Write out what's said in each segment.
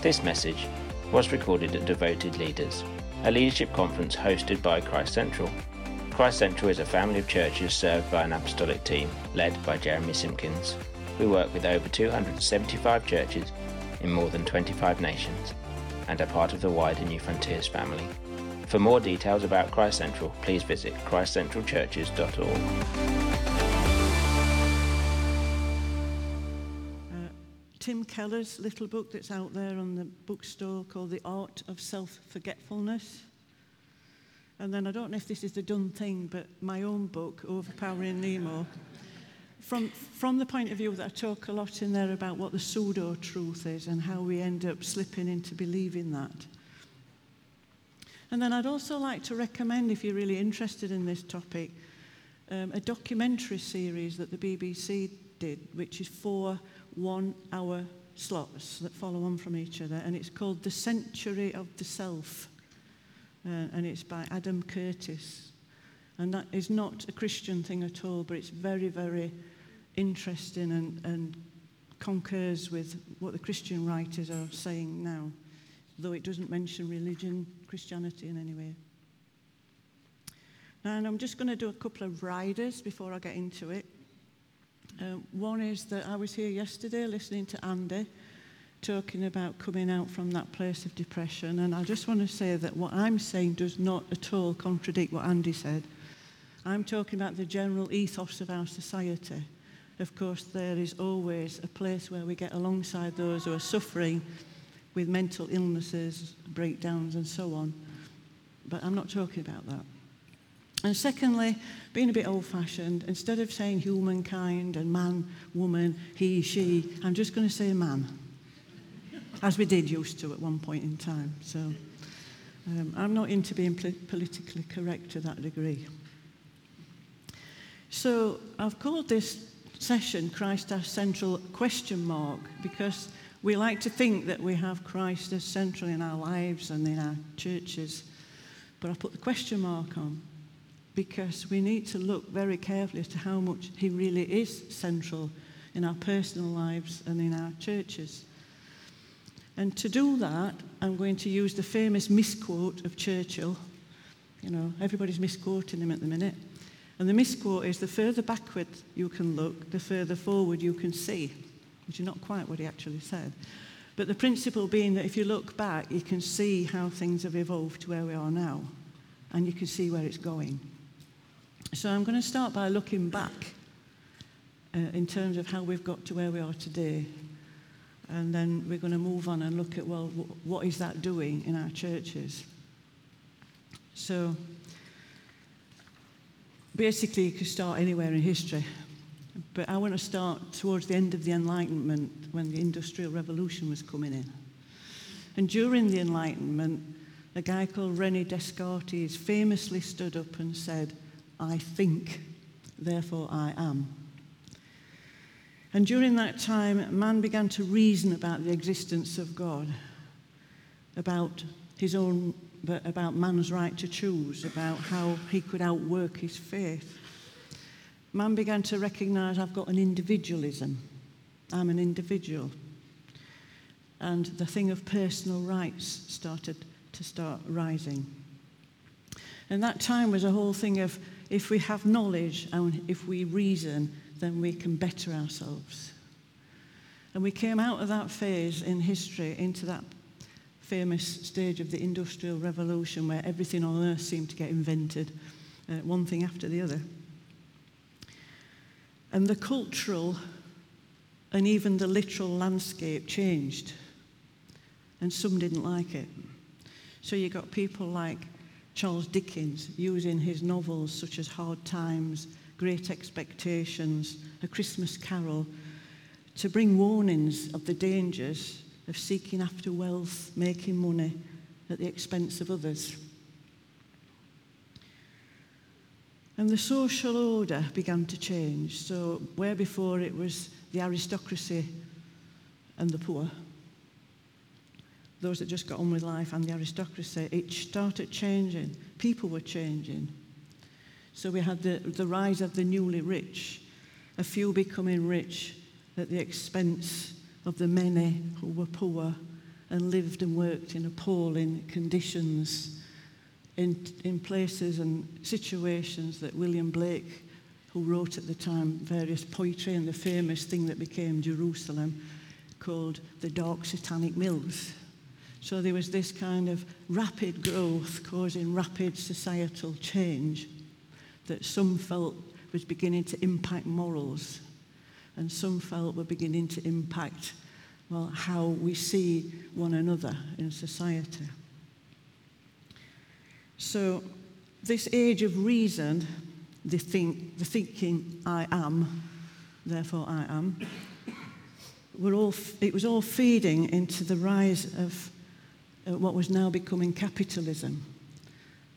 This message was recorded at Devoted Leaders, a leadership conference hosted by Christ Central. Christ Central is a family of churches served by an apostolic team led by Jeremy Simpkins. We work with over 275 churches in more than 25 nations and are part of the wider New Frontiers family. For more details about Christ Central, please visit christcentralchurches.org. Tim Keller's little book that's out there on the bookstore called The Art of Self-Forgetfulness. And then I don't know if this is the done thing, but my own book, Overpowering Nemo. From the point of view that I talk a lot in there about what the pseudo-truth is and how we end up slipping into believing that. And then I'd also like to recommend, if you're really interested in this topic, a documentary series that the BBC did, which is 4 one-hour slots that follow on from each other, and it's called The Century of the Self, and it's by Adam Curtis. And that is not a Christian thing at all, but it's very, very interesting and concurs with what the Christian writers are saying now, though it doesn't mention religion, Christianity in any way. And I'm just going to do a couple of riders before I get into it. One is that I was here yesterday listening to Andy talking about coming out from that place of depression, and I just want to say that what I'm saying does not at all contradict what Andy said. I'm talking about the general ethos of our society. Of course, there is always a place where we get alongside those who are suffering with mental illnesses, breakdowns, and so on. But I'm not talking about that. And secondly, being a bit old-fashioned, instead of saying humankind and man, woman, he, she, I'm just going to say man, as we did used to at one point in time. So I'm not into being politically correct to that degree. So I've called this session Christ as Central ? Because we like to think that we have Christ as central in our lives and in our churches, but I put the ? On because we need to look very carefully as to how much he really is central in our personal lives and in our churches. And to do that, I'm going to use the famous misquote of Churchill. You know, everybody's misquoting him at the minute. And the misquote is, the further backward you can look, the further forward you can see. Which is not quite what he actually said. But the principle being that if you look back, you can see how things have evolved to where we are now, and you can see where it's going. So I'm going to start by looking back in terms of how we've got to where we are today. And then we're going to move on and look at, well, what is that doing in our churches? So basically, you could start anywhere in history. But I want to start towards the end of the Enlightenment, when the Industrial Revolution was coming in. And during the Enlightenment, a guy called René Descartes famously stood up and said, "I think, therefore I am." And during that time, man began to reason about the existence of God, about man's right to choose, about how he could outwork his faith. Man began to recognize, I've got an individualism. I'm an individual. And the thing of personal rights started to rising. And that time was a whole thing of, if we have knowledge and if we reason, then we can better ourselves. And we came out of that phase in history into that famous stage of the Industrial Revolution, where everything on earth seemed to get invented, one thing after the other. And the cultural and even the literal landscape changed, and some didn't like it. So you got people like Charles Dickens using his novels such as Hard Times, Great Expectations, A Christmas Carol, to bring warnings of the dangers of seeking after wealth, making money at the expense of others. And the social order began to change. So where before it was the aristocracy and the poor, those that just got on with life, and the aristocracy, it started changing. People were changing. So we had the rise of the newly rich, a few becoming rich at the expense of the many who were poor and lived and worked in appalling conditions in places and situations that William Blake, who wrote at the time various poetry and the famous thing that became Jerusalem, called the Dark Satanic Mills. So there was this kind of rapid growth causing rapid societal change that some felt was beginning to impact morals, and some felt were beginning to impact, well, how we see one another in society. So this age of reason, the thinking, I am, therefore I am, it was all feeding into the rise of what was now becoming capitalism,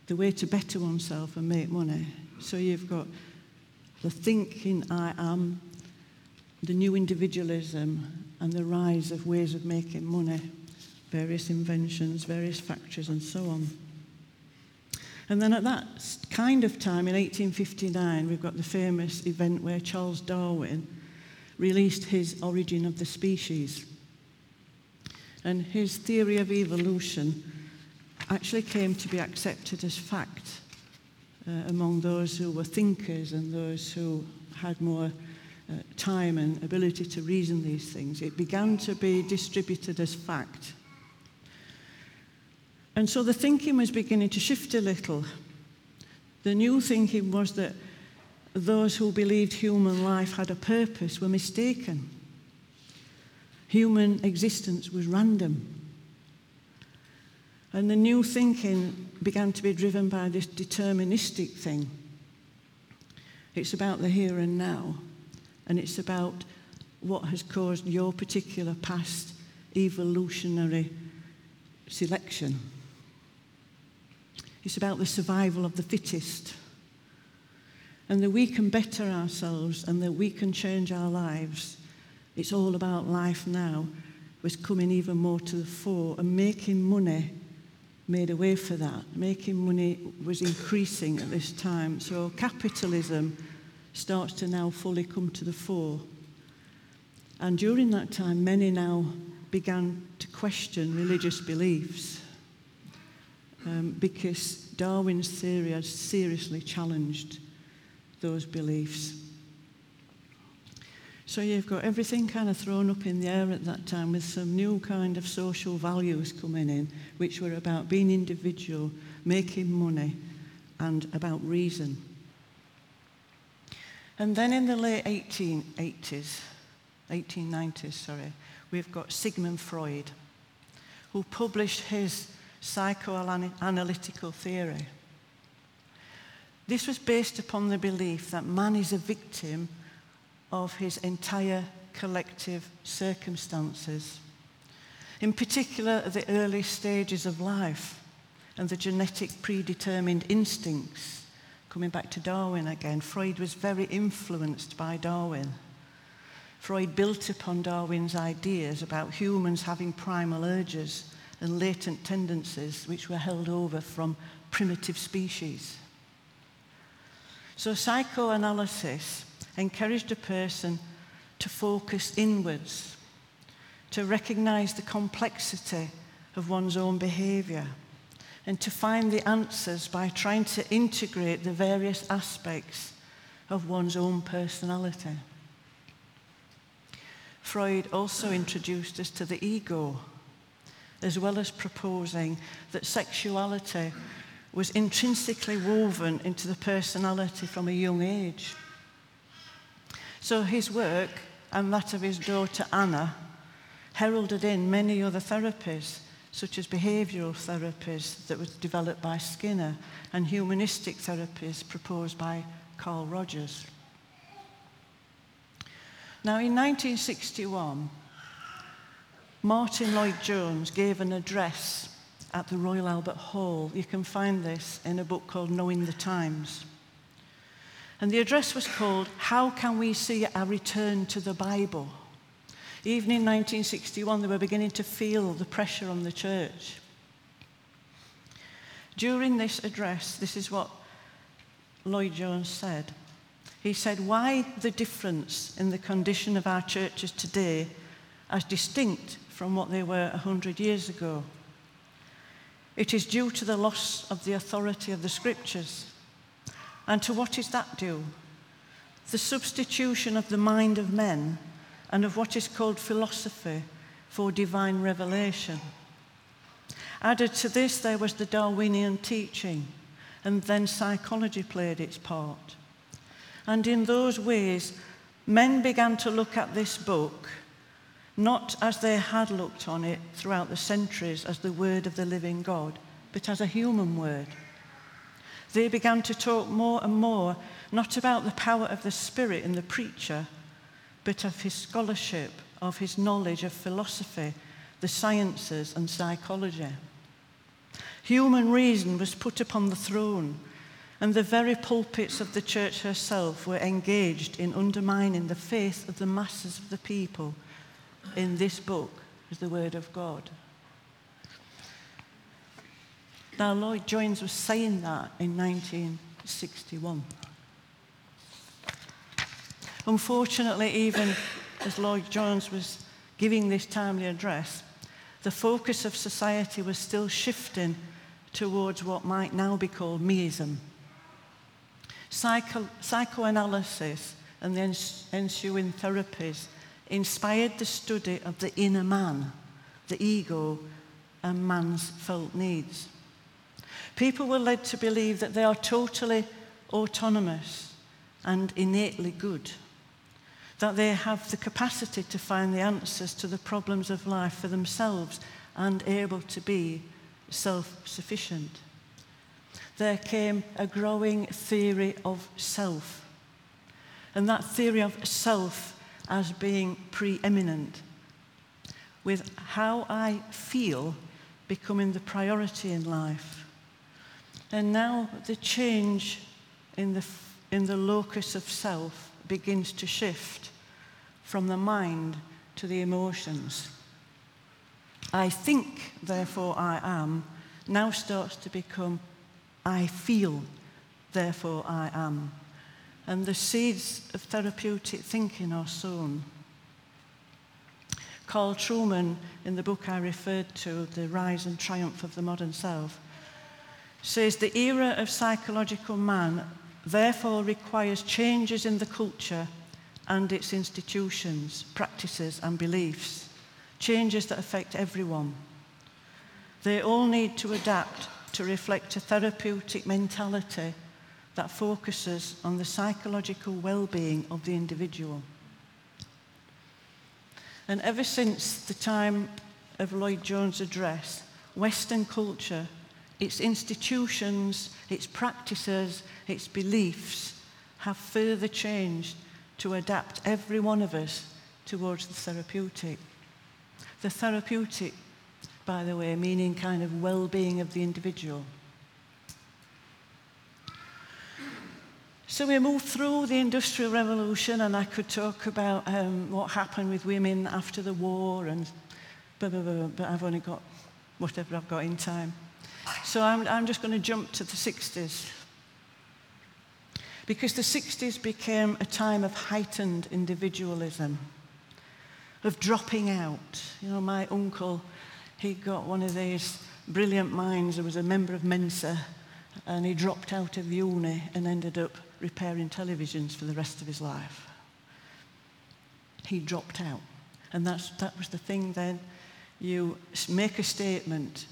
the way to better oneself and make money. So you've got the thinking I am, the new individualism, and the rise of ways of making money, various inventions, various factories, and so on. And then at that kind of time, in 1859, we've got the famous event where Charles Darwin released his Origin of the Species. And his theory of evolution actually came to be accepted as fact among those who were thinkers and those who had more time and ability to reason these things. It began to be distributed as fact. And so the thinking was beginning to shift a little. The new thinking was that those who believed human life had a purpose were mistaken. Human existence was random. And the new thinking began to be driven by this deterministic thing. It's about the here and now. And it's about what has caused your particular past evolutionary selection. It's about the survival of the fittest. And that we can better ourselves and that we can change our lives. It's all about life now was coming even more to the fore, and making money made a way for that. Making money was increasing at this time. So capitalism starts to now fully come to the fore. And during that time, many now began to question religious beliefs because Darwin's theory had seriously challenged those beliefs. So you've got everything kind of thrown up in the air at that time, with some new kind of social values coming in, which were about being individual, making money, and about reason. And then in the late 1890s, we've got Sigmund Freud, who published his psychoanalytical theory. This was based upon the belief that man is a victim of his entire collective circumstances, in particular the early stages of life and the genetic predetermined instincts. Coming back to Darwin again, Freud was very influenced by Darwin. Freud built upon Darwin's ideas about humans having primal urges and latent tendencies which were held over from primitive species. So psychoanalysis encouraged a person to focus inwards, to recognize the complexity of one's own behavior, and to find the answers by trying to integrate the various aspects of one's own personality. Freud also introduced us to the ego, as well as proposing that sexuality was intrinsically woven into the personality from a young age. So his work, and that of his daughter Anna, heralded in many other therapies, such as behavioral therapies that was developed by Skinner and humanistic therapies proposed by Carl Rogers. Now, in 1961, Martin Lloyd-Jones gave an address at the Royal Albert Hall. You can find this in a book called Knowing the Times. And the address was called, "How Can We See a Return to the Bible?" Even in 1961, they were beginning to feel the pressure on the church. During this address, this is what Lloyd-Jones said. He said, "Why the difference in the condition of our churches today as distinct from what they were 100 years ago. It is due to the loss of the authority of the scriptures. And to what is that due? The substitution of the mind of men and of what is called philosophy for divine revelation. Added to this, there was the Darwinian teaching, and then psychology played its part. And in those ways, men began to look at this book not as they had looked on it throughout the centuries as the word of the living God, but as a human word. They began to talk more and more not about the power of the Spirit in the preacher, but of his scholarship, of his knowledge of philosophy, the sciences and psychology. Human reason was put upon the throne, and the very pulpits of the church herself were engaged in undermining the faith of the masses of the people in this book as the Word of God. Now, Lloyd-Jones was saying that in 1961. Unfortunately, even as Lloyd-Jones was giving this timely address, the focus of society was still shifting towards what might now be called meism. Psychoanalysis and the ensuing therapies inspired the study of the inner man, the ego, and man's felt needs. People were led to believe that they are totally autonomous and innately good, that they have the capacity to find the answers to the problems of life for themselves and able to be self-sufficient. There came a growing theory of self, and that theory of self as being preeminent, with how I feel becoming the priority in life. And now the change in the locus of self begins to shift from the mind to the emotions. I think, therefore I am, now starts to become I feel, therefore I am. And the seeds of therapeutic thinking are sown. Carl Truman, in the book I referred to, The Rise and Triumph of the Modern Self, says the era of psychological man therefore requires changes in the culture and its institutions, practices and beliefs, changes that affect everyone. They all need to adapt to reflect a therapeutic mentality that focuses on the psychological well-being of the individual. And ever since the time of Lloyd-Jones' address, Western culture, its institutions, its practices, its beliefs have further changed to adapt every one of us towards the therapeutic. The therapeutic, by the way, meaning kind of well-being of the individual. So we moved through the Industrial Revolution, and I could talk about what happened with women after the war and blah, blah, blah, but I've only got whatever I've got in time. So I'm just going to jump to the 60s. Because the 60s became a time of heightened individualism, of dropping out. You know, my uncle, he got one of these brilliant minds. He was a member of Mensa, and he dropped out of uni and ended up repairing televisions for the rest of his life. He dropped out. And that was the thing then. You make a statement.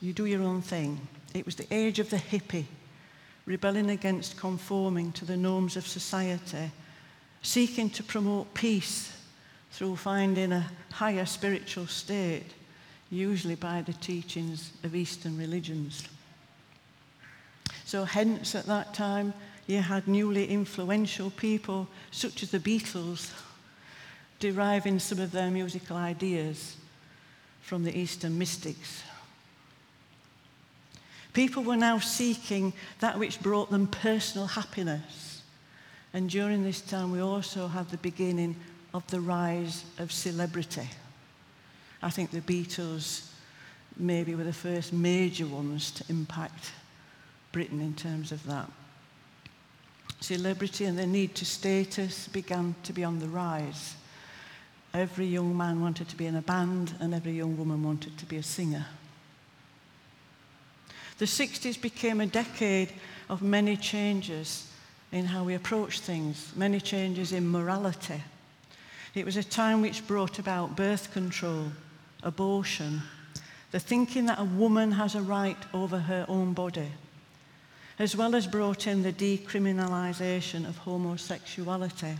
You do your own thing. It was the age of the hippie, rebelling against conforming to the norms of society, seeking to promote peace through finding a higher spiritual state, usually by the teachings of Eastern religions. So hence, at that time, you had newly influential people, such as the Beatles, deriving some of their musical ideas from the Eastern mystics. People were now seeking that which brought them personal happiness. And during this time, we also had the beginning of the rise of celebrity. I think the Beatles maybe were the first major ones to impact Britain in terms of that. Celebrity and the need to status began to be on the rise. Every young man wanted to be in a band, and every young woman wanted to be a singer. The 60s became a decade of many changes in how we approach things, many changes in morality. It was a time which brought about birth control, abortion, the thinking that a woman has a right over her own body, as well as brought in the decriminalisation of homosexuality.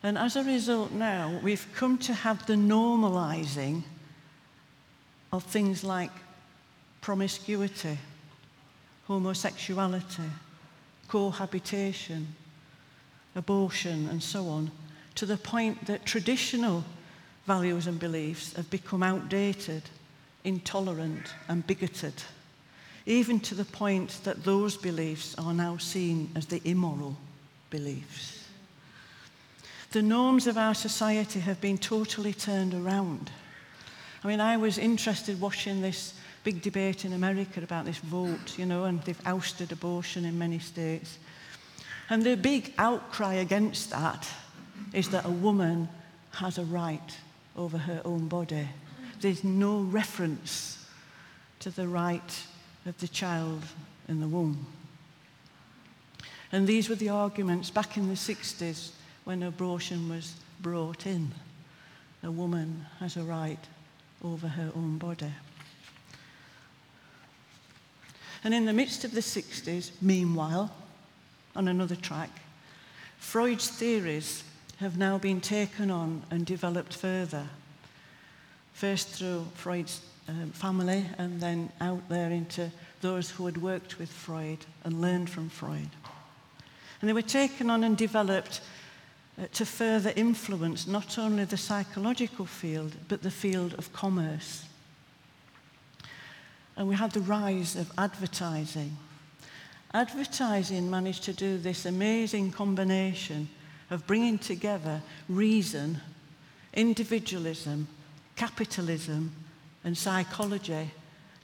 And as a result now, we've come to have the normalising of things like promiscuity, homosexuality, cohabitation, abortion, and so on, to the point that traditional values and beliefs have become outdated, intolerant, and bigoted, even to the point that those beliefs are now seen as the immoral beliefs. The norms of our society have been totally turned around. I mean, I was interested watching this big debate in America about this vote, you know, and they've ousted abortion in many states. And the big outcry against that is that a woman has a right over her own body. There's no reference to the right of the child in the womb. And these were the arguments back in the 60s when abortion was brought in. A woman has a right over her own body. And in the midst of the 60s, meanwhile, on another track, Freud's theories have now been taken on and developed further, first through Freud's family and then out there into those who had worked with Freud and learned from Freud. And they were taken on and developed to further influence not only the psychological field, but the field of commerce. And we had the rise of advertising. Advertising managed to do this amazing combination of bringing together reason, individualism, capitalism, and psychology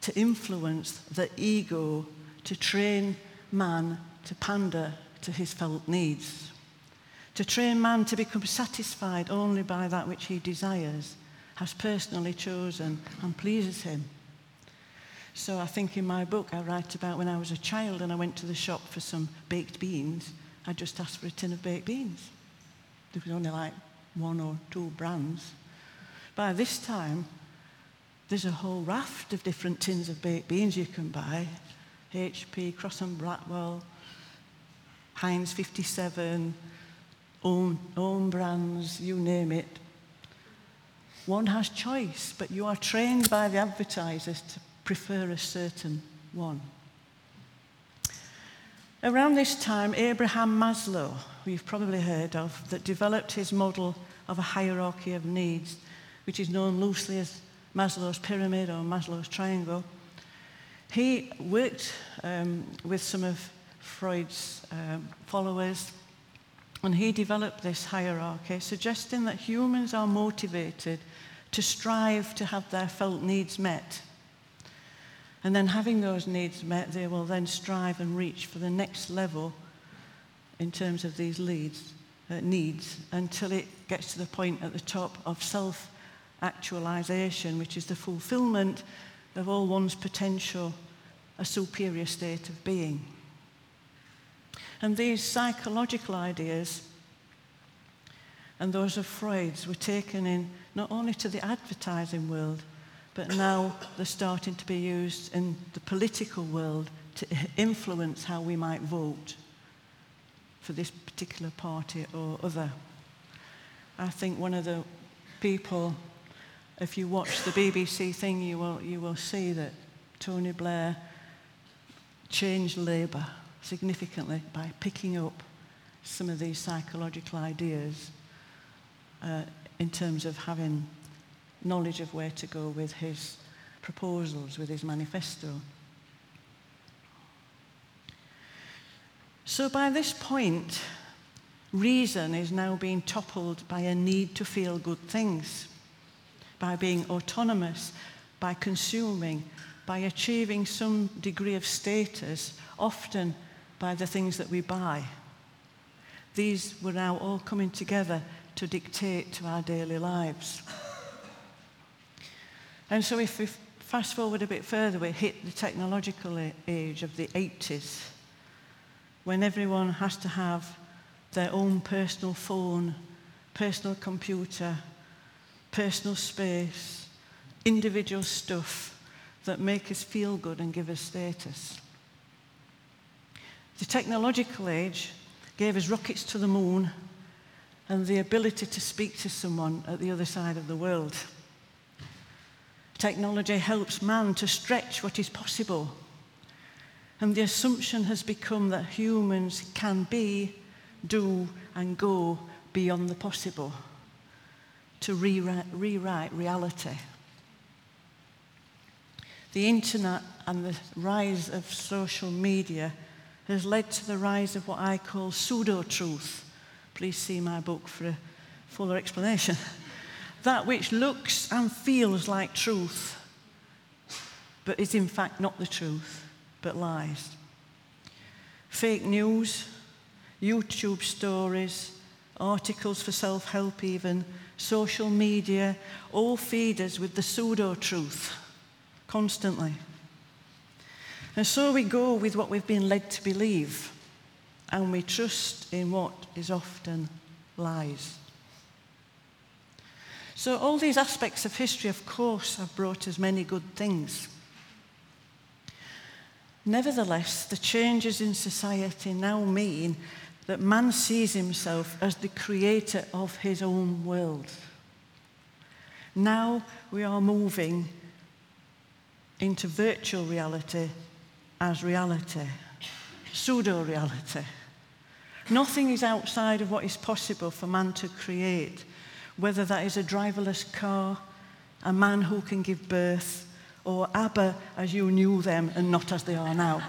to influence the ego, to train man to pander to his felt needs, to train man to become satisfied only by that which he desires, has personally chosen, and pleases him. So I think in my book I write about when I was a child and I went to the shop for some baked beans. I just asked for a tin of baked beans. There was only like one or two brands. By this time, there's a whole raft of different tins of baked beans you can buy. HP, Cross and Blackwell, Heinz 57, own brands, you name it. One has choice, but you are trained by the advertisers to prefer a certain one. Around this time, Abraham Maslow, who you've probably heard of, that developed his model of a hierarchy of needs, which is known loosely as Maslow's pyramid or Maslow's triangle. He worked with some of Freud's followers, and he developed this hierarchy, suggesting that humans are motivated to strive to have their felt needs met. And then having those needs met, they will then strive and reach for the next level in terms of these needs until it gets to the point at the top of self-actualization, which is the fulfillment of all one's potential, a superior state of being. And these psychological ideas and those of Freud's were taken in not only to the advertising world, but now they're starting to be used in the political world to influence how we might vote for this particular party or other. I think one of the people, if you watch the BBC thing, you will see that Tony Blair changed Labour significantly by picking up some of these psychological ideas in terms of having knowledge of where to go with his proposals, with his manifesto. So by this point, reason is now being toppled by a need to feel good things, by being autonomous, by consuming, by achieving some degree of status, often by the things that we buy. These were now all coming together to dictate to our daily lives. And so if we fast forward a bit further, we hit the technological age of the 80s, when everyone has to have their own personal phone, personal computer, personal space, individual stuff that make us feel good and give us status. The technological age gave us rockets to the moon and the ability to speak to someone at the other side of the world. Technology helps man to stretch what is possible, and the assumption has become that humans can be, do, and go beyond the possible, to rewrite reality. The internet and the rise of social media has led to the rise of what I call pseudo-truth. Please see my book for a fuller explanation. That which looks and feels like truth, but is in fact not the truth, but lies. Fake news, YouTube stories, articles for self-help even, social media, all feed us with the pseudo-truth constantly. And so we go with what we've been led to believe, and we trust in what is often lies. So all these aspects of history, of course, have brought us many good things. Nevertheless, the changes in society now mean that man sees himself as the creator of his own world. Now we are moving into virtual reality as reality, pseudo-reality. Nothing is outside of what is possible for man to create, whether that is a driverless car, a man who can give birth, or ABBA as you knew them and not as they are now.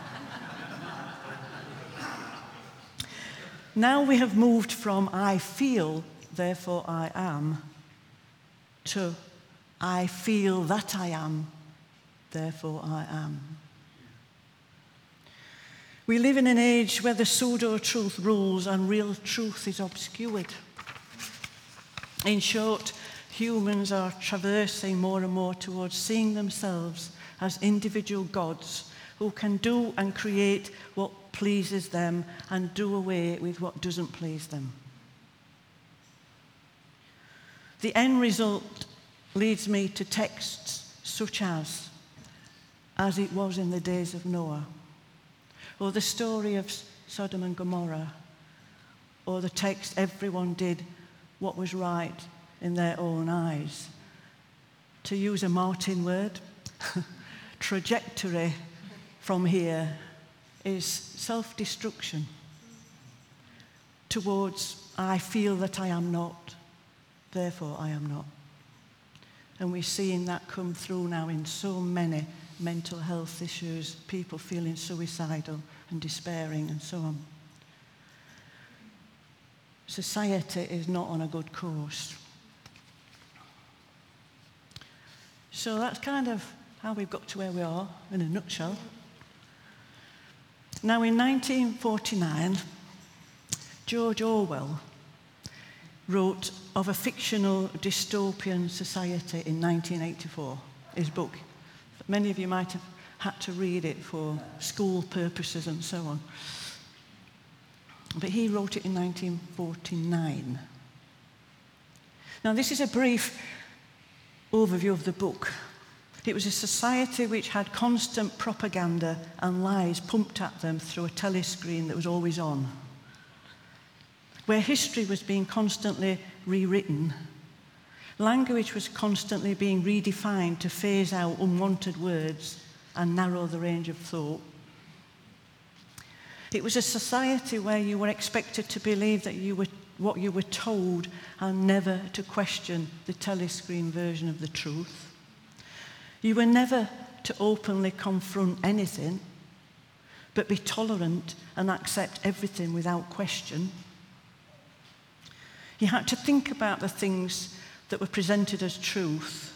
Now we have moved from I feel, therefore I am, to I feel that I am, therefore I am. We live in an age where the pseudo-truth rules and real truth is obscured. In short, humans are traversing more and more towards seeing themselves as individual gods who can do and create what pleases them and do away with what doesn't please them. The end result leads me to texts such as it was in the days of Noah, or the story of Sodom and Gomorrah, or the text, everyone did what was right in their own eyes. To use a Martin word, trajectory from here is self-destruction towards I feel that I am not, therefore I am not. And we're seeing that come through now in so many mental health issues, people feeling suicidal and despairing and so on. Society is not on a good course. So that's kind of how we've got to where we are in a nutshell. Now in 1949, George Orwell wrote of a fictional dystopian society in 1984, his book. Many of you might have had to read it for school purposes and so on. But he wrote it in 1949. Now, this is a brief overview of the book. It was a society which had constant propaganda and lies pumped at them through a telescreen that was always on, where history was being constantly rewritten, language was constantly being redefined to phase out unwanted words and narrow the range of thought. It was a society where you were expected to believe that you were what you were told and never to question the telescreen version of the truth. You were never to openly confront anything, but be tolerant and accept everything without question. You had to think about the things that were presented as truth,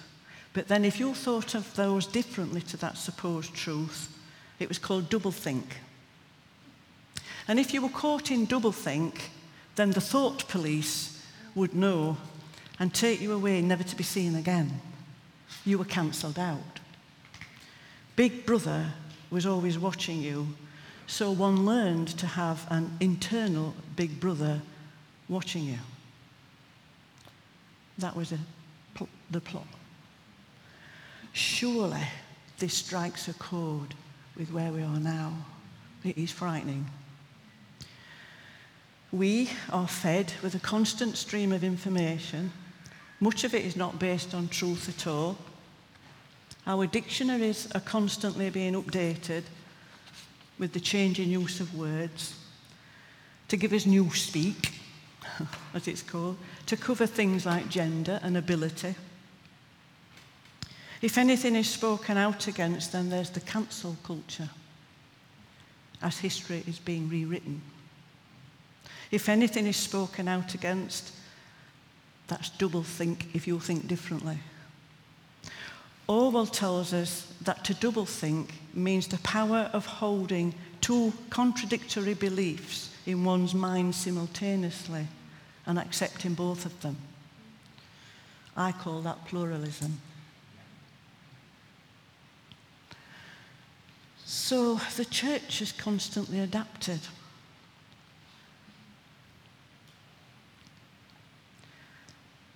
but then if you thought of those differently to that supposed truth, it was called doublethink. And if you were caught in doublethink, then the thought police would know and take you away never to be seen again. You were cancelled out. Big Brother was always watching you, so one learned to have an internal Big Brother watching you. That was the plot. Surely this strikes a chord with where we are now. It is frightening. We are fed with a constant stream of information. Much of it is not based on truth at all. Our dictionaries are constantly being updated with the changing use of words to give us new speak, as it's called, to cover things like gender and ability. If anything is spoken out against, then there's the cancel culture, as history is being rewritten. If anything is spoken out against, that's doublethink if you think differently. Orwell tells us that to doublethink means the power of holding two contradictory beliefs in one's mind simultaneously and accepting both of them. I call that pluralism. So the church has constantly adapted.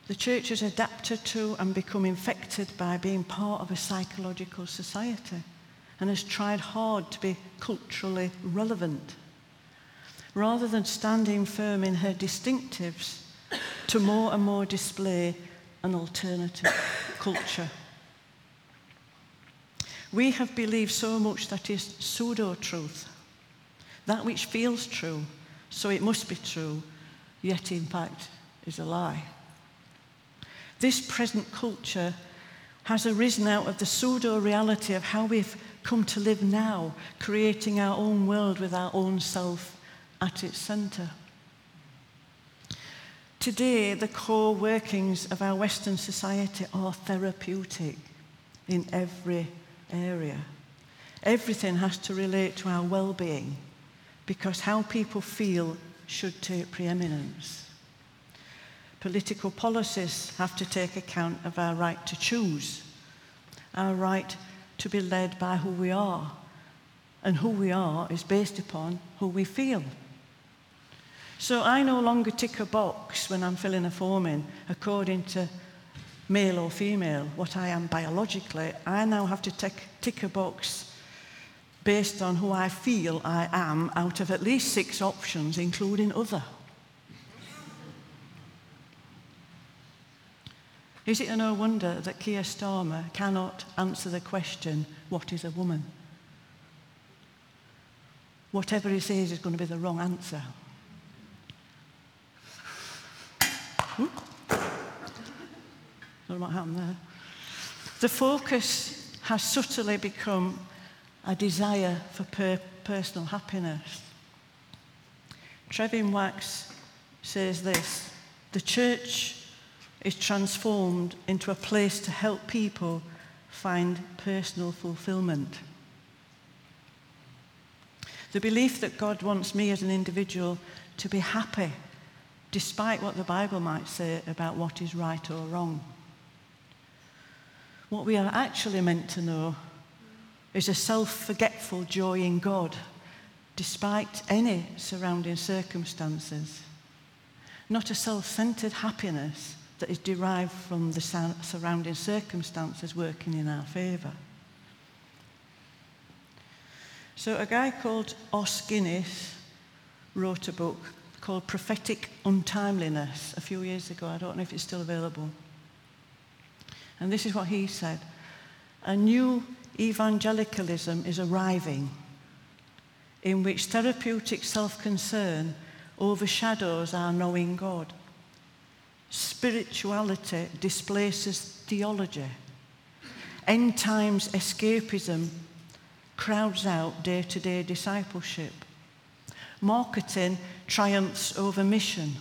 The church has adapted to and become infected by being part of a psychological society and has tried hard to be culturally relevant. Rather than standing firm in her distinctives, to more and more display an alternative culture. We have believed so much that is pseudo-truth, that which feels true, so it must be true, yet in fact is a lie. This present culture has arisen out of the pseudo-reality of how we've come to live now, creating our own world with our own self at its centre. Today, the core workings of our Western society are therapeutic in every area. Everything has to relate to our well-being because how people feel should take preeminence. Political policies have to take account of our right to choose, our right to be led by who we are, and who we are is based upon who we feel. So I no longer tick a box when I'm filling a form in according to male or female, what I am biologically. I now have to tick a box based on who I feel I am out of at least 6 options, including other. Is it no wonder that Keir Starmer cannot answer the question, what is a woman? Whatever he says is going to be the wrong answer. Don't know what happened there. The focus has subtly become a desire for personal happiness. Trevin Wax says this, the church is transformed into a place to help people find personal fulfillment. The belief that God wants me as an individual to be happy, despite what the Bible might say about what is right or wrong. What we are actually meant to know is a self-forgetful joy in God, despite any surrounding circumstances. Not a self-centered happiness that is derived from the surrounding circumstances working in our favour. So a guy called Os Guinness wrote a book called Prophetic Untimeliness a few years ago. I don't know if it's still available. And this is what he said. A new evangelicalism is arriving in which therapeutic self-concern overshadows our knowing God. Spirituality displaces theology. End times escapism crowds out day-to-day discipleship. Marketing triumphs over mission.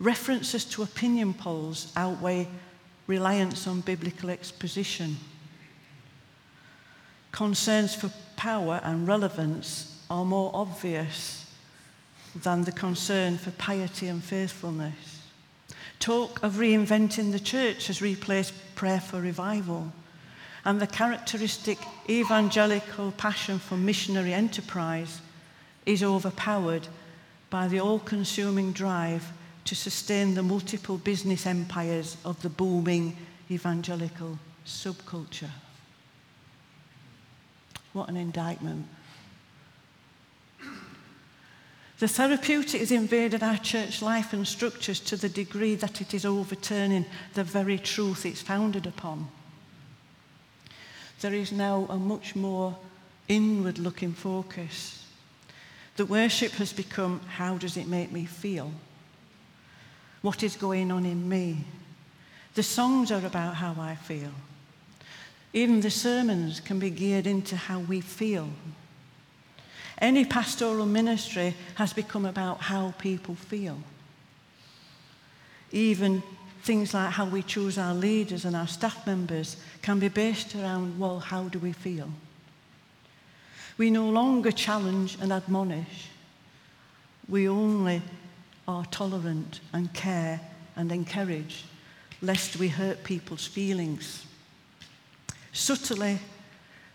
References to opinion polls outweigh reliance on biblical exposition. Concerns for power and relevance are more obvious than the concern for piety and faithfulness. Talk of reinventing the church has replaced prayer for revival, and the characteristic evangelical passion for missionary enterprise is overpowered by the all-consuming drive to sustain the multiple business empires of the booming evangelical subculture. What an indictment. The therapeutic has invaded our church life and structures to the degree that it is overturning the very truth it's founded upon. There is now a much more inward-looking focus. The worship has become, how does it make me feel? What is going on in me? The songs are about how I feel. Even the sermons can be geared into how we feel. Any pastoral ministry has become about how people feel. Even things like how we choose our leaders and our staff members can be based around, well, how do we feel? We no longer challenge and admonish. We only are tolerant and care and encourage, lest we hurt people's feelings. Subtly,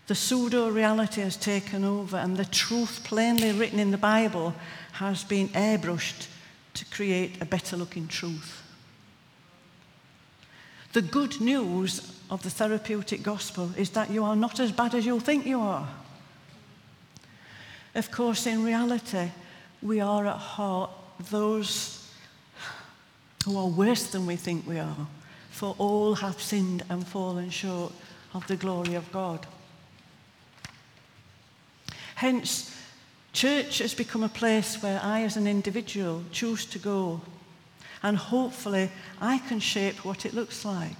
the pseudo-reality has taken over, and the truth plainly written in the Bible has been airbrushed to create a better-looking truth. The good news of the therapeutic gospel is that you are not as bad as you think you are. Of course, in reality, we are at heart those who are worse than we think we are, for all have sinned and fallen short of the glory of God. Hence, church has become a place where I, as an individual, choose to go, and hopefully I can shape what it looks like.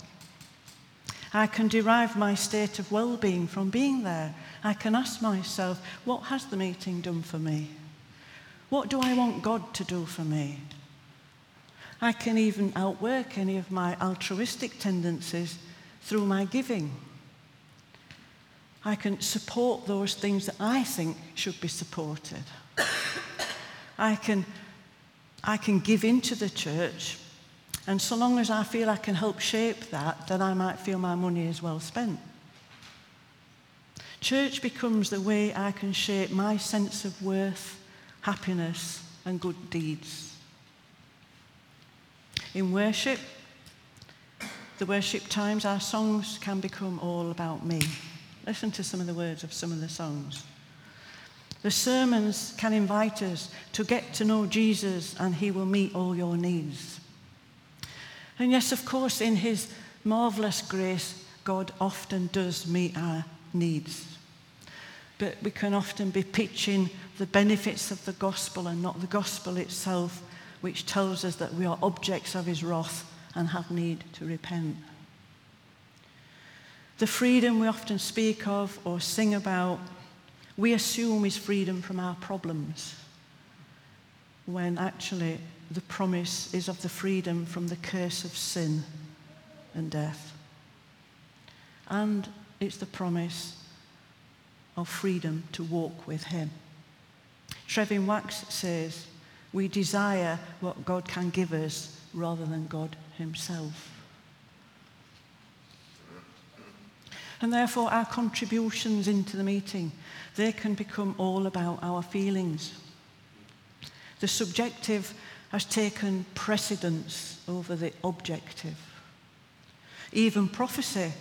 I can derive my state of well-being from being there. I can ask myself, what has the meeting done for me? What do I want God to do for me? I can even outwork any of my altruistic tendencies through my giving. I can support those things that I think should be supported. I can give into the church, and so long as I feel I can help shape that, then I might feel my money is well spent. Church becomes the way I can shape my sense of worth, happiness, and good deeds. In worship, the worship times, our songs can become all about me. Listen to some of the words of some of the songs. The sermons can invite us to get to know Jesus, and he will meet all your needs. And yes, of course, in his marvelous grace, God often does meet our needs. But we can often be pitching the benefits of the gospel and not the gospel itself, which tells us that we are objects of his wrath and have need to repent. The freedom we often speak of or sing about, we assume is freedom from our problems, when actually the promise is of the freedom from the curse of sin and death. And it's the promise of freedom to walk with him. Trevin Wax says, we desire what God can give us rather than God himself. And therefore, our contributions into the meeting, they can become all about our feelings. The subjective has taken precedence over the objective. Even prophecy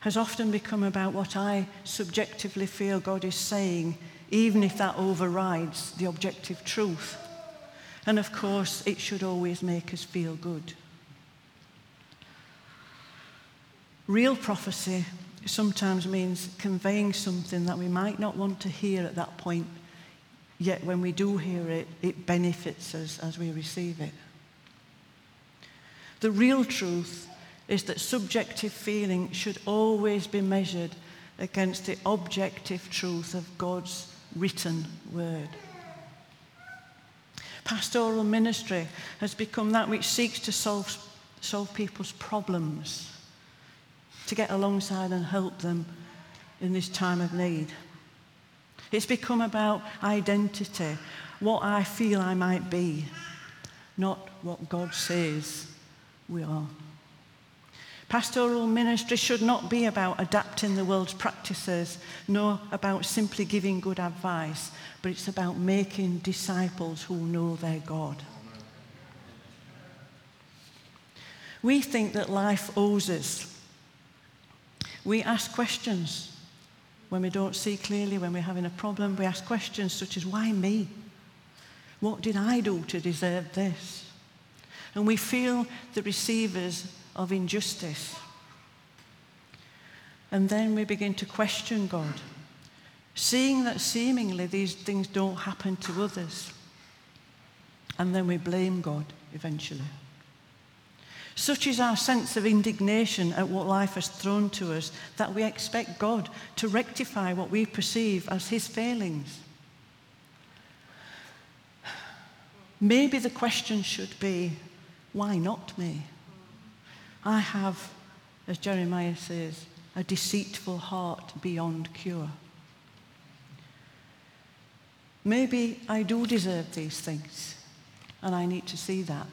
has often become about what I subjectively feel God is saying, even if that overrides the objective truth. And of course, it should always make us feel good. Real prophecy sometimes means conveying something that we might not want to hear at that point, yet when we do hear it, it benefits us as we receive it. The real truth is that subjective feeling should always be measured against the objective truth of God's written word. Pastoral ministry has become that which seeks to solve people's problems, to get alongside and help them in this time of need. It's become about identity, what I feel I might be, not what God says we are. Pastoral ministry should not be about adapting the world's practices, nor about simply giving good advice, but it's about making disciples who know their God. We think that life owes us. We ask questions when we don't see clearly, when we're having a problem. We ask questions such as, why me? What did I do to deserve this? And we feel the receivers of injustice. And then we begin to question God, seeing that seemingly these things don't happen to others. And then we blame God eventually. Such is our sense of indignation at what life has thrown to us that we expect God to rectify what we perceive as his failings. Maybe the question should be, why not me? I have, as Jeremiah says, a deceitful heart beyond cure. Maybe I do deserve these things, and I need to see that.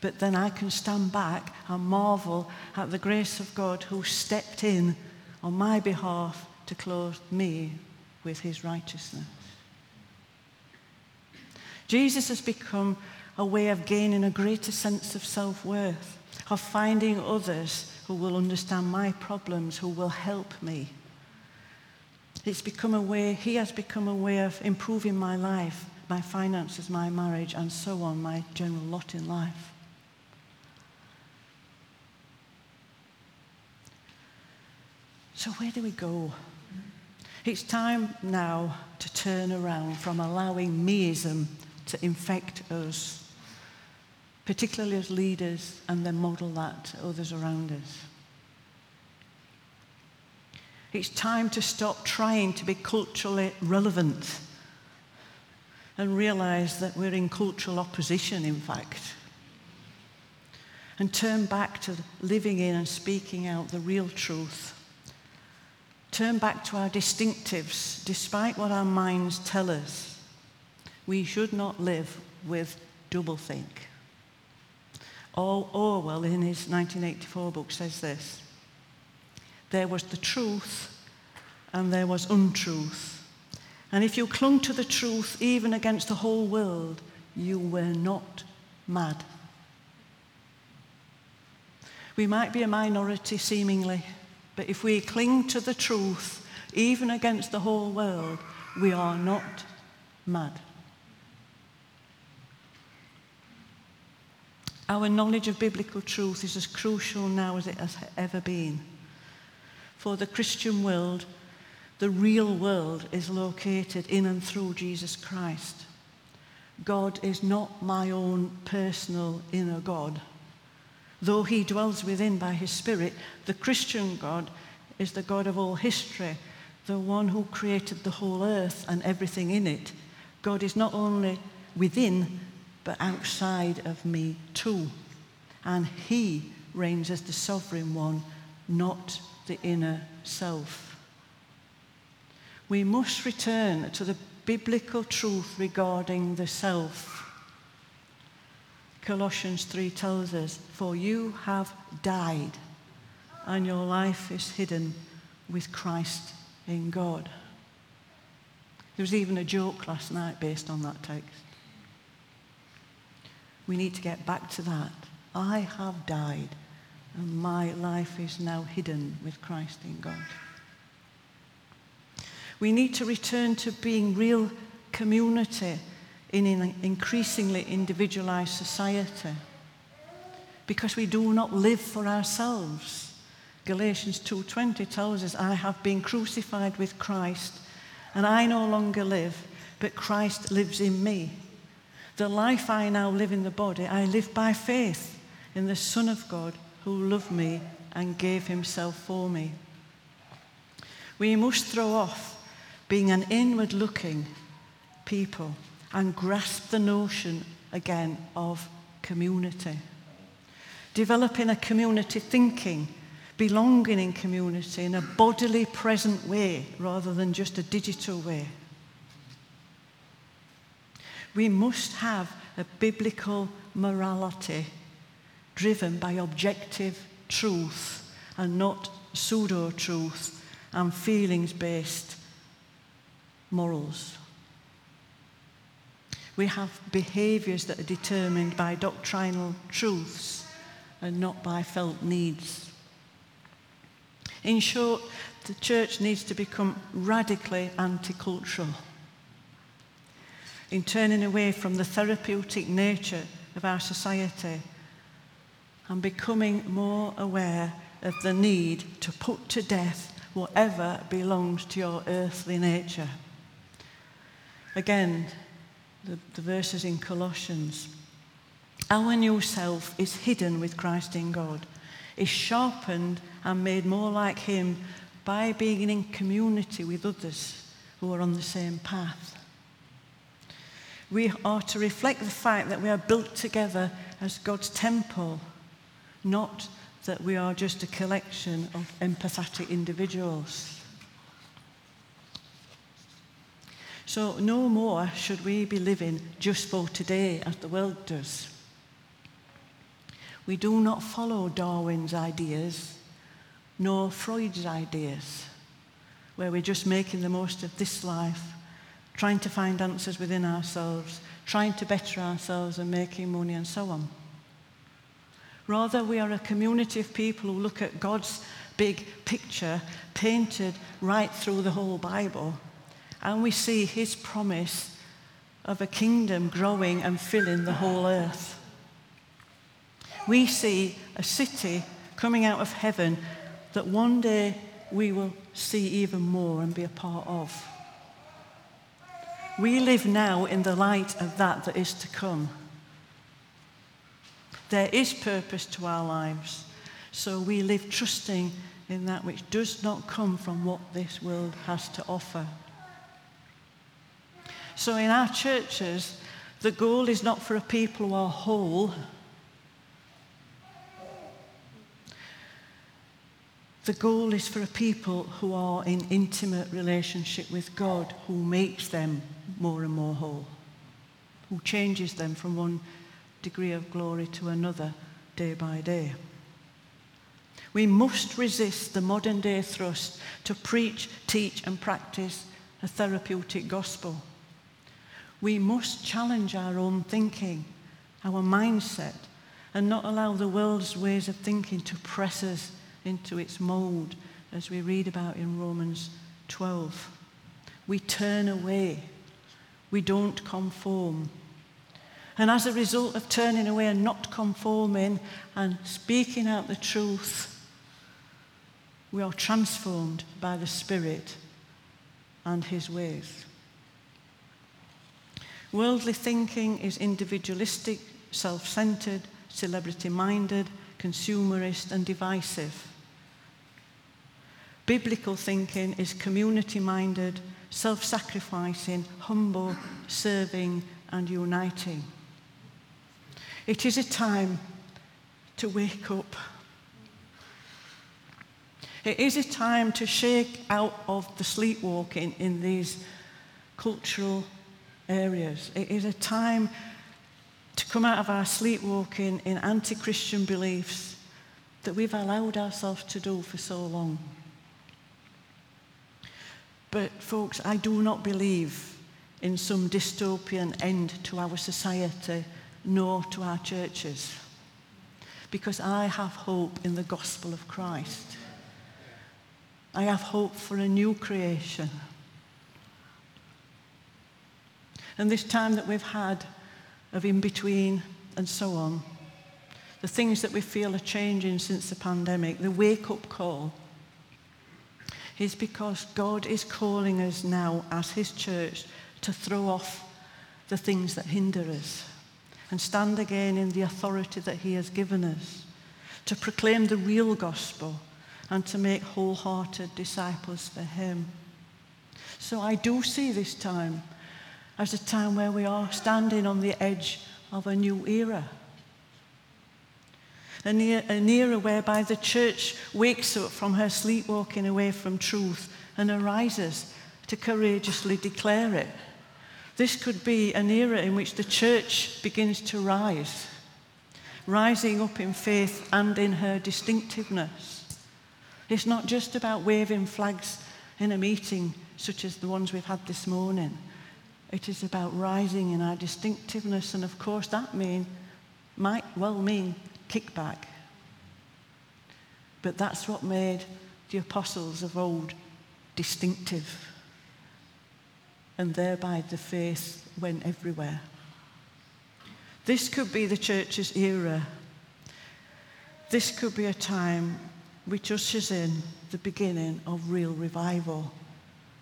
But then I can stand back and marvel at the grace of God who stepped in on my behalf to clothe me with his righteousness. Jesus has become a way of gaining a greater sense of self-worth, of finding others who will understand my problems, who will help me. He has become a way of improving my life, my finances, my marriage, and so on, my general lot in life. So where do we go? It's time now to turn around from allowing meism to infect us, particularly as leaders, and then model that to others around us. It's time to stop trying to be culturally relevant and realize that we're in cultural opposition, in fact, and turn back to living in and speaking out the real truth. Turn back to our distinctives, despite what our minds tell us. We should not live with doublethink. Orwell, in his 1984 book, says this: there was the truth and there was untruth. And if you clung to the truth, even against the whole world, you were not mad. We might be a minority, seemingly, but if we cling to the truth, even against the whole world, we are not mad. Our knowledge of biblical truth is as crucial now as it has ever been. For the Christian world, the real world is located in and through Jesus Christ. God is not my own personal inner God. Though he dwells within by his Spirit, the Christian God is the God of all history, the one who created the whole earth and everything in it. God is not only within, but outside of me too. And he reigns as the sovereign one, not the inner self. We must return to the biblical truth regarding the self. Colossians 3 tells us, for you have died, and your life is hidden with Christ in God. There was even a joke last night based on that text. We need to get back to that. I have died, and my life is now hidden with Christ in God. We need to return to being real community in an increasingly individualized society, because we do not live for ourselves. Galatians 2:20 tells us, I have been crucified with Christ, and I no longer live, but Christ lives in me. The life I now live in the body, I live by faith in the Son of God who loved me and gave himself for me. We must throw off being an inward-looking people and grasp the notion again of community. Developing a community thinking, belonging in community in a bodily present way rather than just a digital way. We must have a biblical morality driven by objective truth and not pseudo-truth and feelings-based morals. We have behaviours that are determined by doctrinal truths and not by felt needs. In short, the church needs to become radically anti-cultural in turning away from the therapeutic nature of our society and becoming more aware of the need to put to death whatever belongs to your earthly nature. Again, the verses in Colossians. Our new self is hidden with Christ in God, is sharpened and made more like him by being in community with others who are on the same path. We are to reflect the fact that we are built together as God's temple, not that we are just a collection of empathetic individuals. So no more should we be living just for today as the world does. We do not follow Darwin's ideas, nor Freud's ideas, where we're just making the most of this life, trying to find answers within ourselves, trying to better ourselves and making money and so on. Rather, we are a community of people who look at God's big picture painted right through the whole Bible, and we see his promise of a kingdom growing and filling the whole earth. We see a city coming out of heaven that one day we will see even more and be a part of. We live now in the light of that is to come. There is purpose to our lives, so we live trusting in that which does not come from what this world has to offer. So in our churches, the goal is not for a people who are whole. The goal is for a people who are in intimate relationship with God, who makes them more and more whole, who changes them from one degree of glory to another day by day. We must resist the modern day thrust to preach, teach, and practice a therapeutic gospel. We must challenge our own thinking, our mindset, and not allow the world's ways of thinking to press us into its mould, as we read about in Romans 12. We turn away. We don't conform. And as a result of turning away and not conforming and speaking out the truth, we are transformed by the Spirit and his ways. Worldly thinking is individualistic, self-centred, celebrity-minded, consumerist, and divisive. Biblical thinking is community-minded, self-sacrificing, humble, serving, and uniting. It is a time to wake up. It is a time to shake out of the sleepwalking in these cultural areas. It is a time to come out of our sleepwalking in anti-Christian beliefs that we've allowed ourselves to do for so long. But folks, I do not believe in some dystopian end to our society, nor to our churches, because I have hope in the gospel of Christ. I have hope for a new creation. And this time that we've had of in between and so on, the things that we feel are changing since the pandemic, the wake-up call, is because God is calling us now as his church to throw off the things that hinder us and stand again in the authority that he has given us, to proclaim the real gospel and to make wholehearted disciples for him. So I do see this time as a time where we are standing on the edge of a new era, an era whereby the church wakes up from her sleepwalking away from truth and arises to courageously declare it. This could be an era in which the church begins to rise rising up in faith and in her distinctiveness. It's not just about waving flags in a meeting such as the ones we've had this morning. It is about rising in our distinctiveness, and of course that might well mean kickback. But that's what made the apostles of old distinctive. And thereby the faith went everywhere. This could be the church's era. This could be a time which ushers in the beginning of real revival,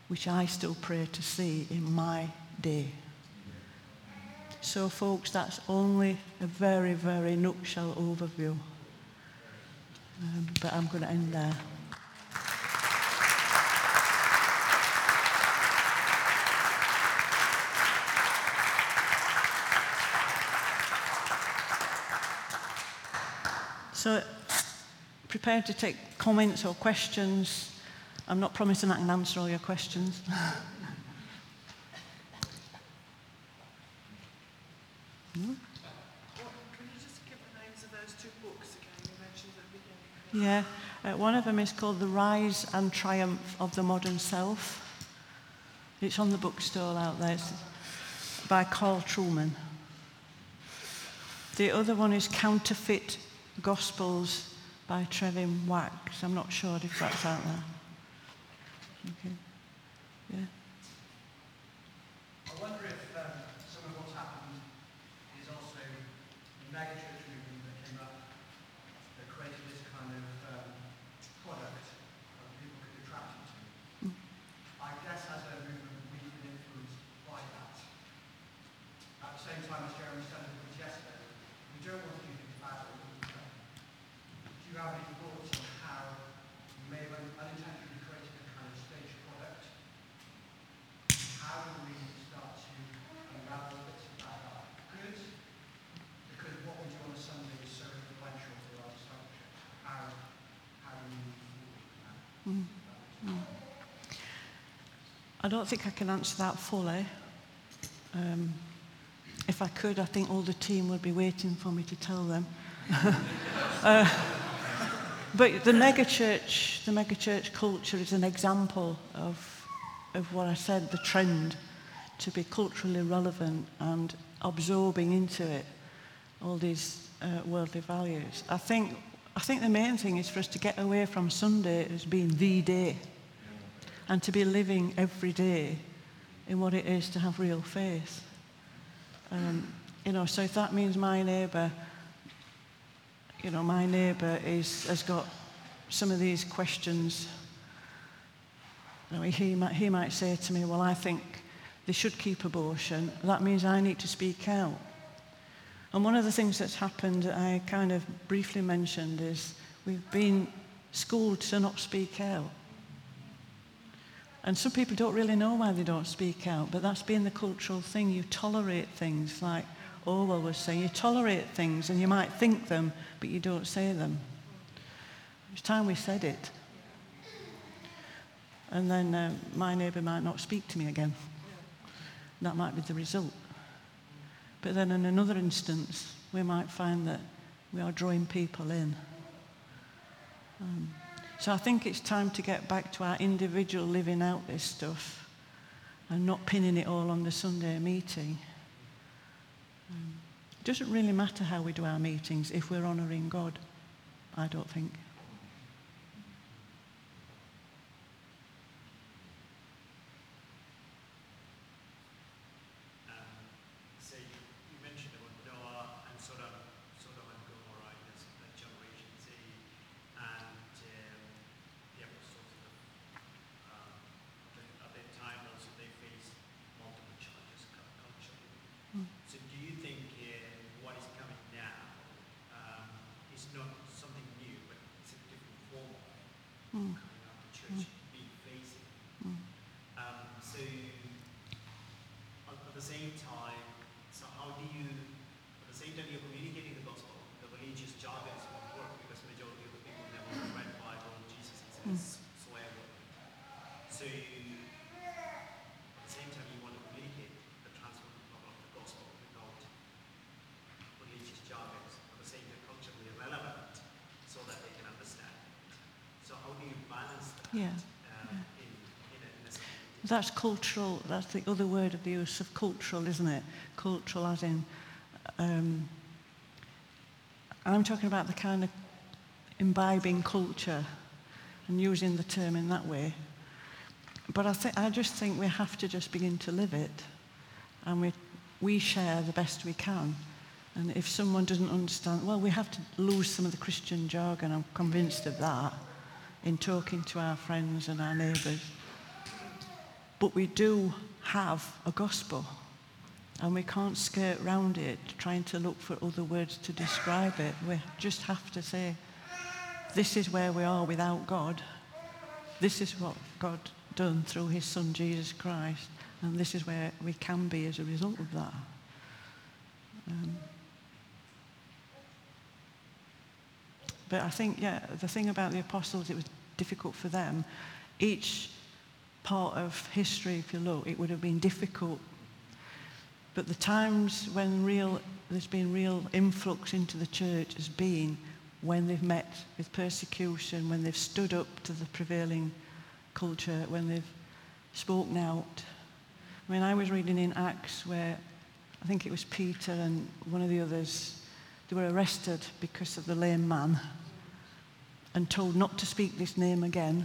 which I still pray to see in my day. So, folks, that's only a very, very nutshell overview. But I'm going to end there. So, prepared to take comments or questions. I'm not promising I can answer all your questions. No? Can you just give the names of those two books again you mentioned at the beginning? Yeah, one of them is called The Rise and Triumph of the Modern Self. It's on the bookstall out there. It's by Carl Truman. The other one is Counterfeit Gospels by Trevin Wax. I'm not sure if that's out there. Okay. Yeah. I wonder if some of what's happened is also the megachurch movement that came up that created this kind of product that people could be attracted to. Mm. I guess as a movement, we've been influenced by that. At the same time, as Jeremy said yesterday, we don't want to do things badly. Do you have any thoughts on how you may have unintentionally created a kind of stage product? How do we start to unravel bits of that are good? Because what we do on a Sunday is so influential for our discipleship. How do we move forward with that? I don't think I can answer that fully. If I could, I think all the team would be waiting for me to tell them. But the megachurch culture is an example of what I said, the trend to be culturally relevant and absorbing into it all these worldly values. I think the main thing is for us to get away from Sunday as being the day and to be living every day in what it is to have real faith. So if that means my neighbour has got some of these questions. He might say to me, well, I think they should keep abortion. That means I need to speak out. And one of the things that's happened, I kind of briefly mentioned, is we've been schooled to not speak out. And some people don't really know why they don't speak out, but that's been the cultural thing. You tolerate things like Orwell was saying, you tolerate things and you might think them, but you don't say them. It's time we said it. And then my neighbour might not speak to me again. That might be the result. But then in another instance, we might find that we are drawing people in. So I think it's time to get back to our individual living out this stuff and not pinning it all on the Sunday meeting. It doesn't really matter how we do our meetings if we're honouring God, I don't think. So you mentioned about Noah and Sodom and Gomorrah in the Generation Z and the apostles at that time also they faced multiple challenges culturally. So do you think what is coming now is not something new, but it's a different form of it coming up the church being facing? So at the same time, so how do you, at the same time you're communicating the gospel, the religious jargon is not work because majority of the people never read the Bible, Jesus exists, swear word. So at the same time you want to communicate the transformation of the gospel without religious jargons, at the same time Yeah. That's cultural, that's the other word of the use of cultural, isn't it? Cultural as in, I'm talking about the kind of imbibing culture and using the term in that way. But I just think we have to just begin to live it, and we share the best we can. And if someone doesn't understand, well, we have to lose some of the Christian jargon, I'm convinced of that, in talking to our friends and our neighbours. But we do have a gospel, and we can't skirt round it trying to look for other words to describe it. We just have to say, this is where we are without God. This is what God done through his son Jesus Christ, and this is where we can be as a result of that. But I think, the thing about the apostles, it was difficult for them. Each part of history, if you look, it would have been difficult. But the times when there's been real influx into the church has been when they've met with persecution, when they've stood up to the prevailing culture, when they've spoken out. I mean, I was reading in Acts where I think it was Peter and one of the others, they were arrested because of the lame man and told not to speak this name again.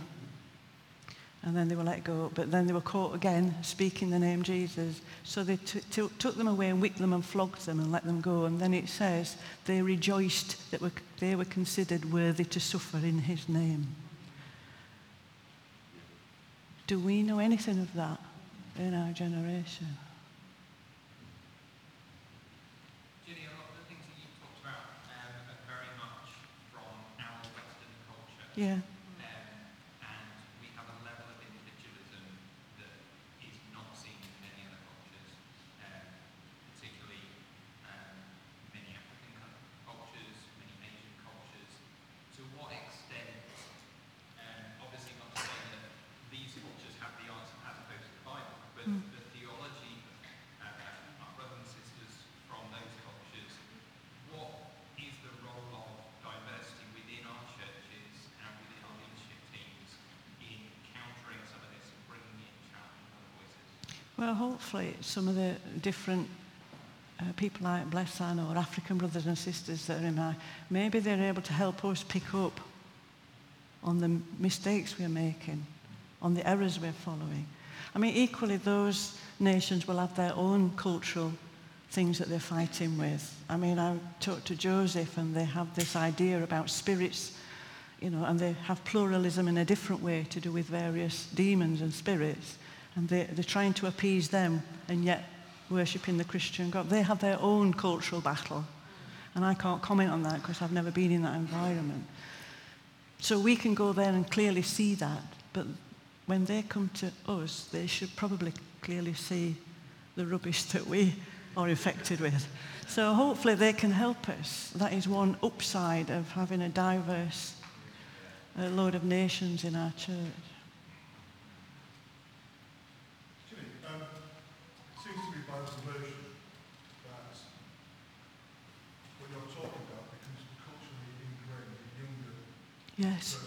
And then they were let go, but then they were caught again speaking the name Jesus. So they took them away and whipped them and flogged them and let them go. And then it says they rejoiced that they were considered worthy to suffer in his name. Do we know anything of that in our generation? Yeah. And we have a level of individualism that is not seen in many other cultures, particularly many African cultures, many Asian cultures. To what extent, obviously not to say that these cultures have the answer as opposed to the Bible, but the theology of our brothers and sisters from those cultures, what is the role of diversity within our church? Well, hopefully some of the different people like Blessan or African brothers and sisters that are in my, maybe they're able to help us pick up on the mistakes we're making, on the errors we're following. I mean, equally, those nations will have their own cultural things that they're fighting with. I mean, I talked to Joseph, and they have this idea about spirits, you know, and they have pluralism in a different way to do with various demons and spirits. And they're trying to appease them and yet worshipping the Christian God. They have their own cultural battle. And I can't comment on that because I've never been in that environment. So we can go there and clearly see that. But when they come to us, they should probably clearly see the rubbish that we are infected with. So hopefully they can help us. That is one upside of having a diverse load of nations in our church. Yes.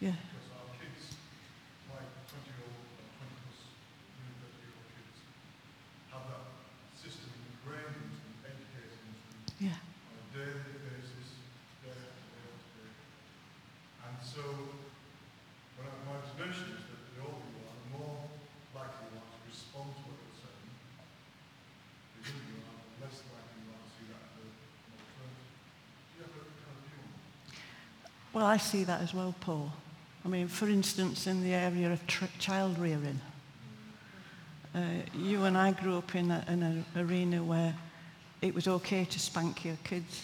Yeah. Because our kids, like 20-year-old or 20-plus, 30-year-old kids, have that system ingrained into them, educated into them, on a daily basis, day after day after day. And so, my observation is that the older you are, the more likely you are to respond to what you're saying. The younger you are, the less likely you are to see that as an alternative. Do you have a kind of view on that? Well, I see that as well, Paul. I mean, for instance, in the area of child rearing, you and I grew up in an arena where it was okay to spank your kids.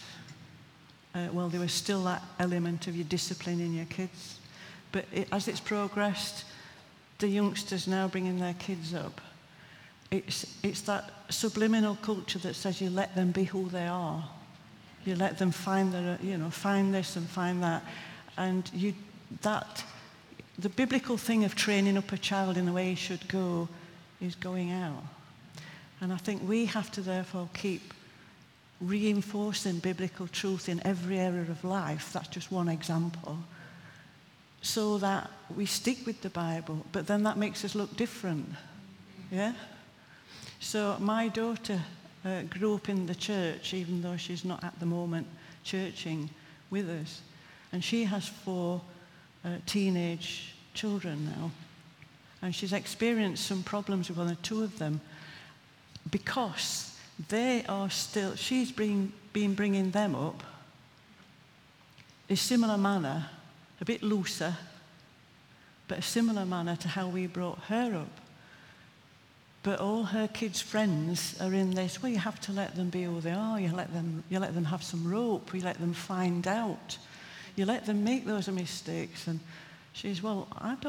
Well, there was still that element of you disciplining your kids. But as it's progressed, the youngsters now bringing their kids up, it's that subliminal culture that says you let them be who they are. You let them find their, find this and find that, and the biblical thing of training up a child in the way he should go is going out. And I think we have to therefore keep reinforcing biblical truth in every area of life. That's just one example. so that we stick with the Bible, but then that makes us look different. Yeah? So my daughter grew up in the church, even though she's not at the moment churching with us. And she has 4 teenage children now. And she's experienced some problems with one or two of them because they are still, she's been bringing them up in a similar manner, a bit looser, but a similar manner to how we brought her up. But all her kids' friends are in this, well, you have to let them be who they are, you let them have some rope, you let them find out, you let them make those mistakes. And she's, well, I'm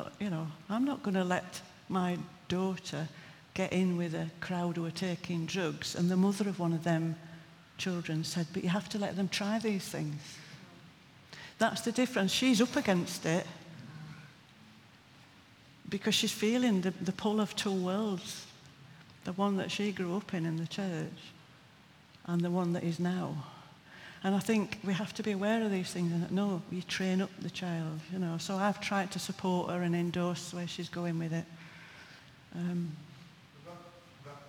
not going to let my daughter get in with a crowd who are taking drugs. And the mother of one of them children said, but you have to let them try these things. That's the difference. She's up against it because she's feeling the pull of two worlds, the one that she grew up in the church and the one that is now. And I think we have to be aware of these things. And no, you train up the child, you know. So I've tried to support her and endorse where she's going with it. That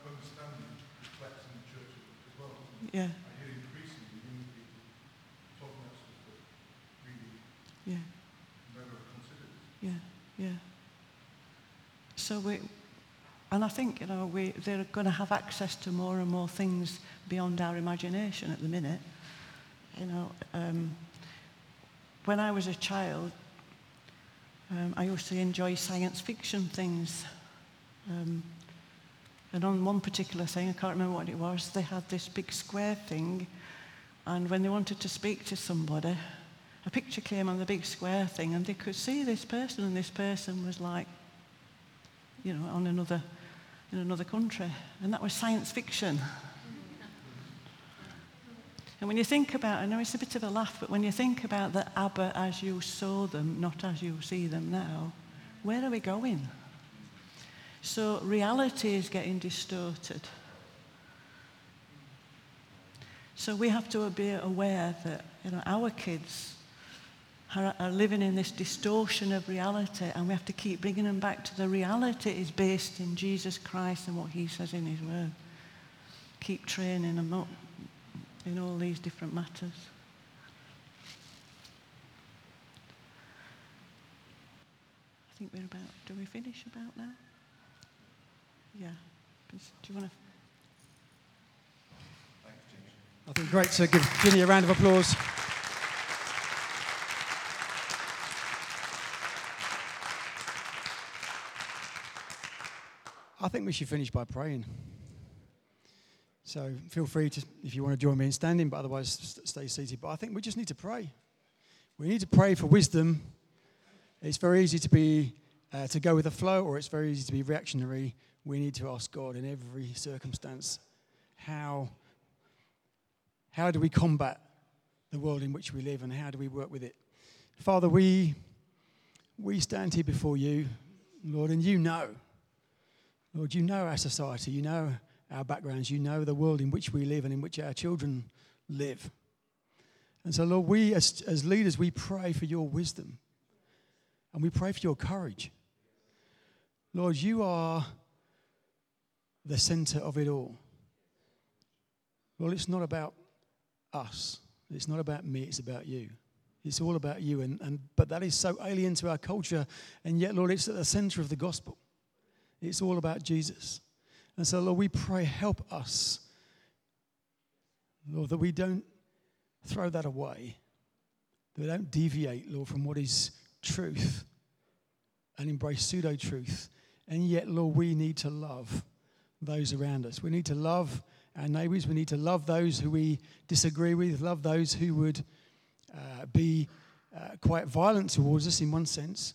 understanding reflects in the church as well. Yeah. I hear increasingly young people talking about stuff that really never considered. Yeah. So I think, you know, they're going to have access to more and more things beyond our imagination at the minute. You know, when I was a child, I used to enjoy science fiction things. And on one particular thing, I can't remember what it was, they had this big square thing, and when they wanted to speak to somebody, a picture came on the big square thing, and they could see this person, and this person was like, you know, in another country. And that was science fiction. And when you think about, I know it's a bit of a laugh, but when you think about the ABBA as you saw them, not as you see them now, where are we going? So reality is getting distorted. So we have to be aware that, you know, our kids are living in this distortion of reality, and we have to keep bringing them back to the reality is based in Jesus Christ and what he says in his word. Keep training them up in all these different matters. I think we're about, do we finish about now? Yeah. Do you want to? Thanks, Ginny. I think great to give Ginny a round of applause. I think we should finish by praying. So feel free to, if you want to join me in standing, but otherwise stay seated. But I think we just need to pray. We need to pray for wisdom. It's very easy to be to go with the flow, or it's very easy to be reactionary. We need to ask God in every circumstance, how do we combat the world in which we live, and how do we work with it? Father, we stand here before you, Lord, and you know. Lord, you know our society, you know our backgrounds, you know the world in which we live and in which our children live. And so, Lord, we as leaders, we pray for your wisdom, and we pray for your courage. Lord, you are the center of it all. Lord, it's not about us. It's not about me. It's about you. It's all about you. But that is so alien to our culture, and yet, Lord, it's at the center of the gospel. It's all about Jesus. And so, Lord, we pray, help us, Lord, that we don't throw that away, that we don't deviate, Lord, from what is truth and embrace pseudo-truth. And yet, Lord, we need to love those around us. We need to love our neighbours. We need to love those who we disagree with, love those who would be quite violent towards us in one sense.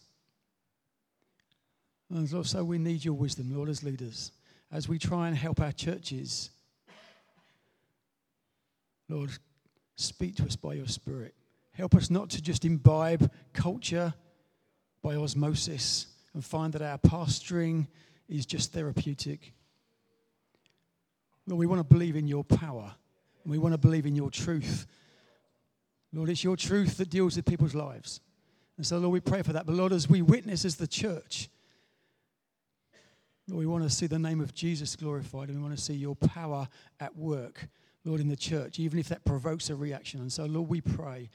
And Lord, so we need your wisdom, Lord, as leaders, as we try and help our churches. Lord, speak to us by your Spirit. Help us not to just imbibe culture by osmosis and find that our pastoring is just therapeutic. Lord, we want to believe in your power, and we want to believe in your truth. Lord, it's your truth that deals with people's lives. And so, Lord, we pray for that. But, Lord, as we witness as the church, Lord, we want to see the name of Jesus glorified, and we want to see your power at work, Lord, in the church, even if that provokes a reaction. And so, Lord, we pray,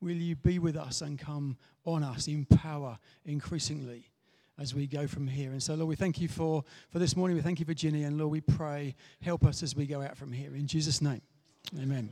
will you be with us and come on us in power increasingly as we go from here. And so, Lord, we thank you for this morning. We thank you, Virginia. And, Lord, we pray, help us as we go out from here. In Jesus' name, amen.